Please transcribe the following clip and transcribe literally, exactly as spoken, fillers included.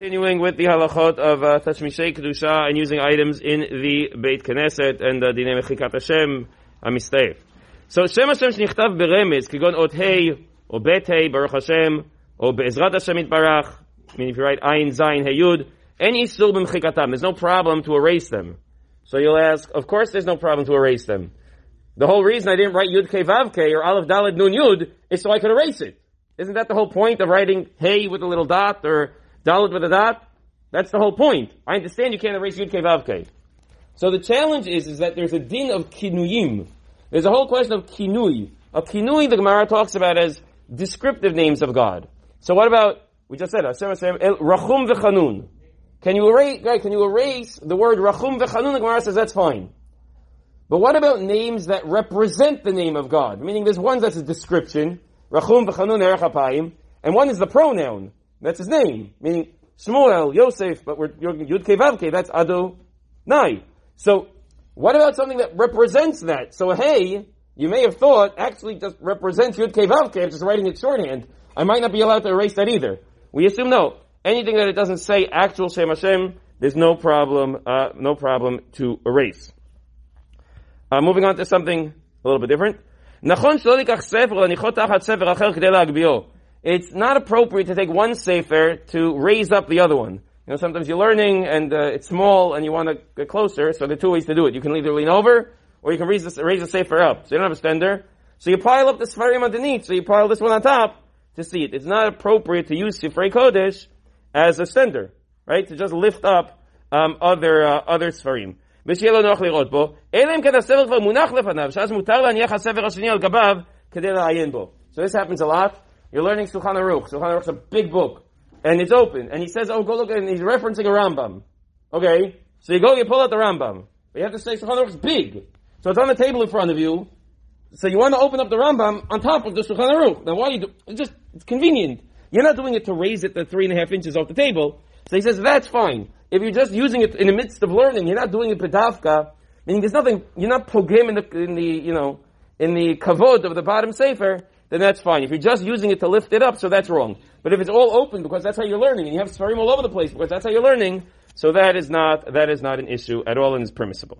Continuing with the halachot of uh, Tashmishay Kedusha and using items in the Beit Knesset and the Dinei Mechikat Hashem, Amisteif. So Shem Hashem Shnichtav beremiz, Kigon Ot Hei, or Bet Hei, Baruch Hashem, or Be'ezrat Hashem Itbarach, I mean if you write Ayin, Zayin, Heyud, any Sulbim Chikatam, there's no problem to erase them. So you'll ask, of course there's no problem to erase them. The whole reason I didn't write Yud Kei Vav Kei or Aleph Dalet Nun Yud is so I could erase it. Isn't that the whole point of writing Hey with a little dot or Dalit with a dot? That's the whole point. I understand you can't erase Yud Kei Vav Kei. So the challenge is, is that there's a din of kinuyim. There's a whole question of kinuy. A kinuy the Gemara talks about as descriptive names of God. So what about, we just said, Hashem Hashem, Rachum v'Chanun. Can you erase, right, can you erase the word Rachum v'Chanun? The Gemara says that's fine. But what about names that represent the name of God? Meaning there's one that's a description, Rachum v'Chanun erachapaim, and one is the pronoun. That's his name, meaning Shmuel Yosef, but we're Yud Kei Vav Kei. That's Ado Nai. So, what about something that represents that? So, hey, you may have thought actually just represents Yud Kei Vav Kei. I'm just writing it shorthand. I might not be allowed to erase that either. We assume no. Anything that it doesn't say actual Shem Hashem, there's no problem, uh, no problem to erase. Uh, moving on to something a little bit different. It's not appropriate to take one sefer to raise up the other one. You know, sometimes you're learning and uh, it's small and you want to get closer, so there are two ways to do it. You can either lean over or you can raise the, raise the sefer up. So you don't have a stender. So you pile up the svarim underneath, so you pile this one on top to see it. It's not appropriate to use Sifrei Kodesh as a stender, right? To just lift up um, other uh, other svarim. So this happens a lot. You're learning Shulchan Aruch. Shulchan Aruch is a big book. And it's open. And he says, oh, go look at it. And he's referencing a Rambam. Okay? So you go, you pull out the Rambam. But you have to say, Shulchan Aruch is big. So it's on the table in front of you. So you want to open up the Rambam on top of the Shulchan Aruch. Now why do you do? It's just, it's convenient. You're not doing it to raise it to three and a half inches off the table. So he says, that's fine. If you're just using it in the midst of learning, you're not doing it pedafka. Meaning there's nothing, you're not poggim in the, in the, you know, in the kavod of the bottom sefer. Then that's fine. If you're just using it to lift it up, so that's wrong. But if it's all open because that's how you're learning, and you have svarim all over the place because that's how you're learning, so that is not, that is not an issue at all and is permissible.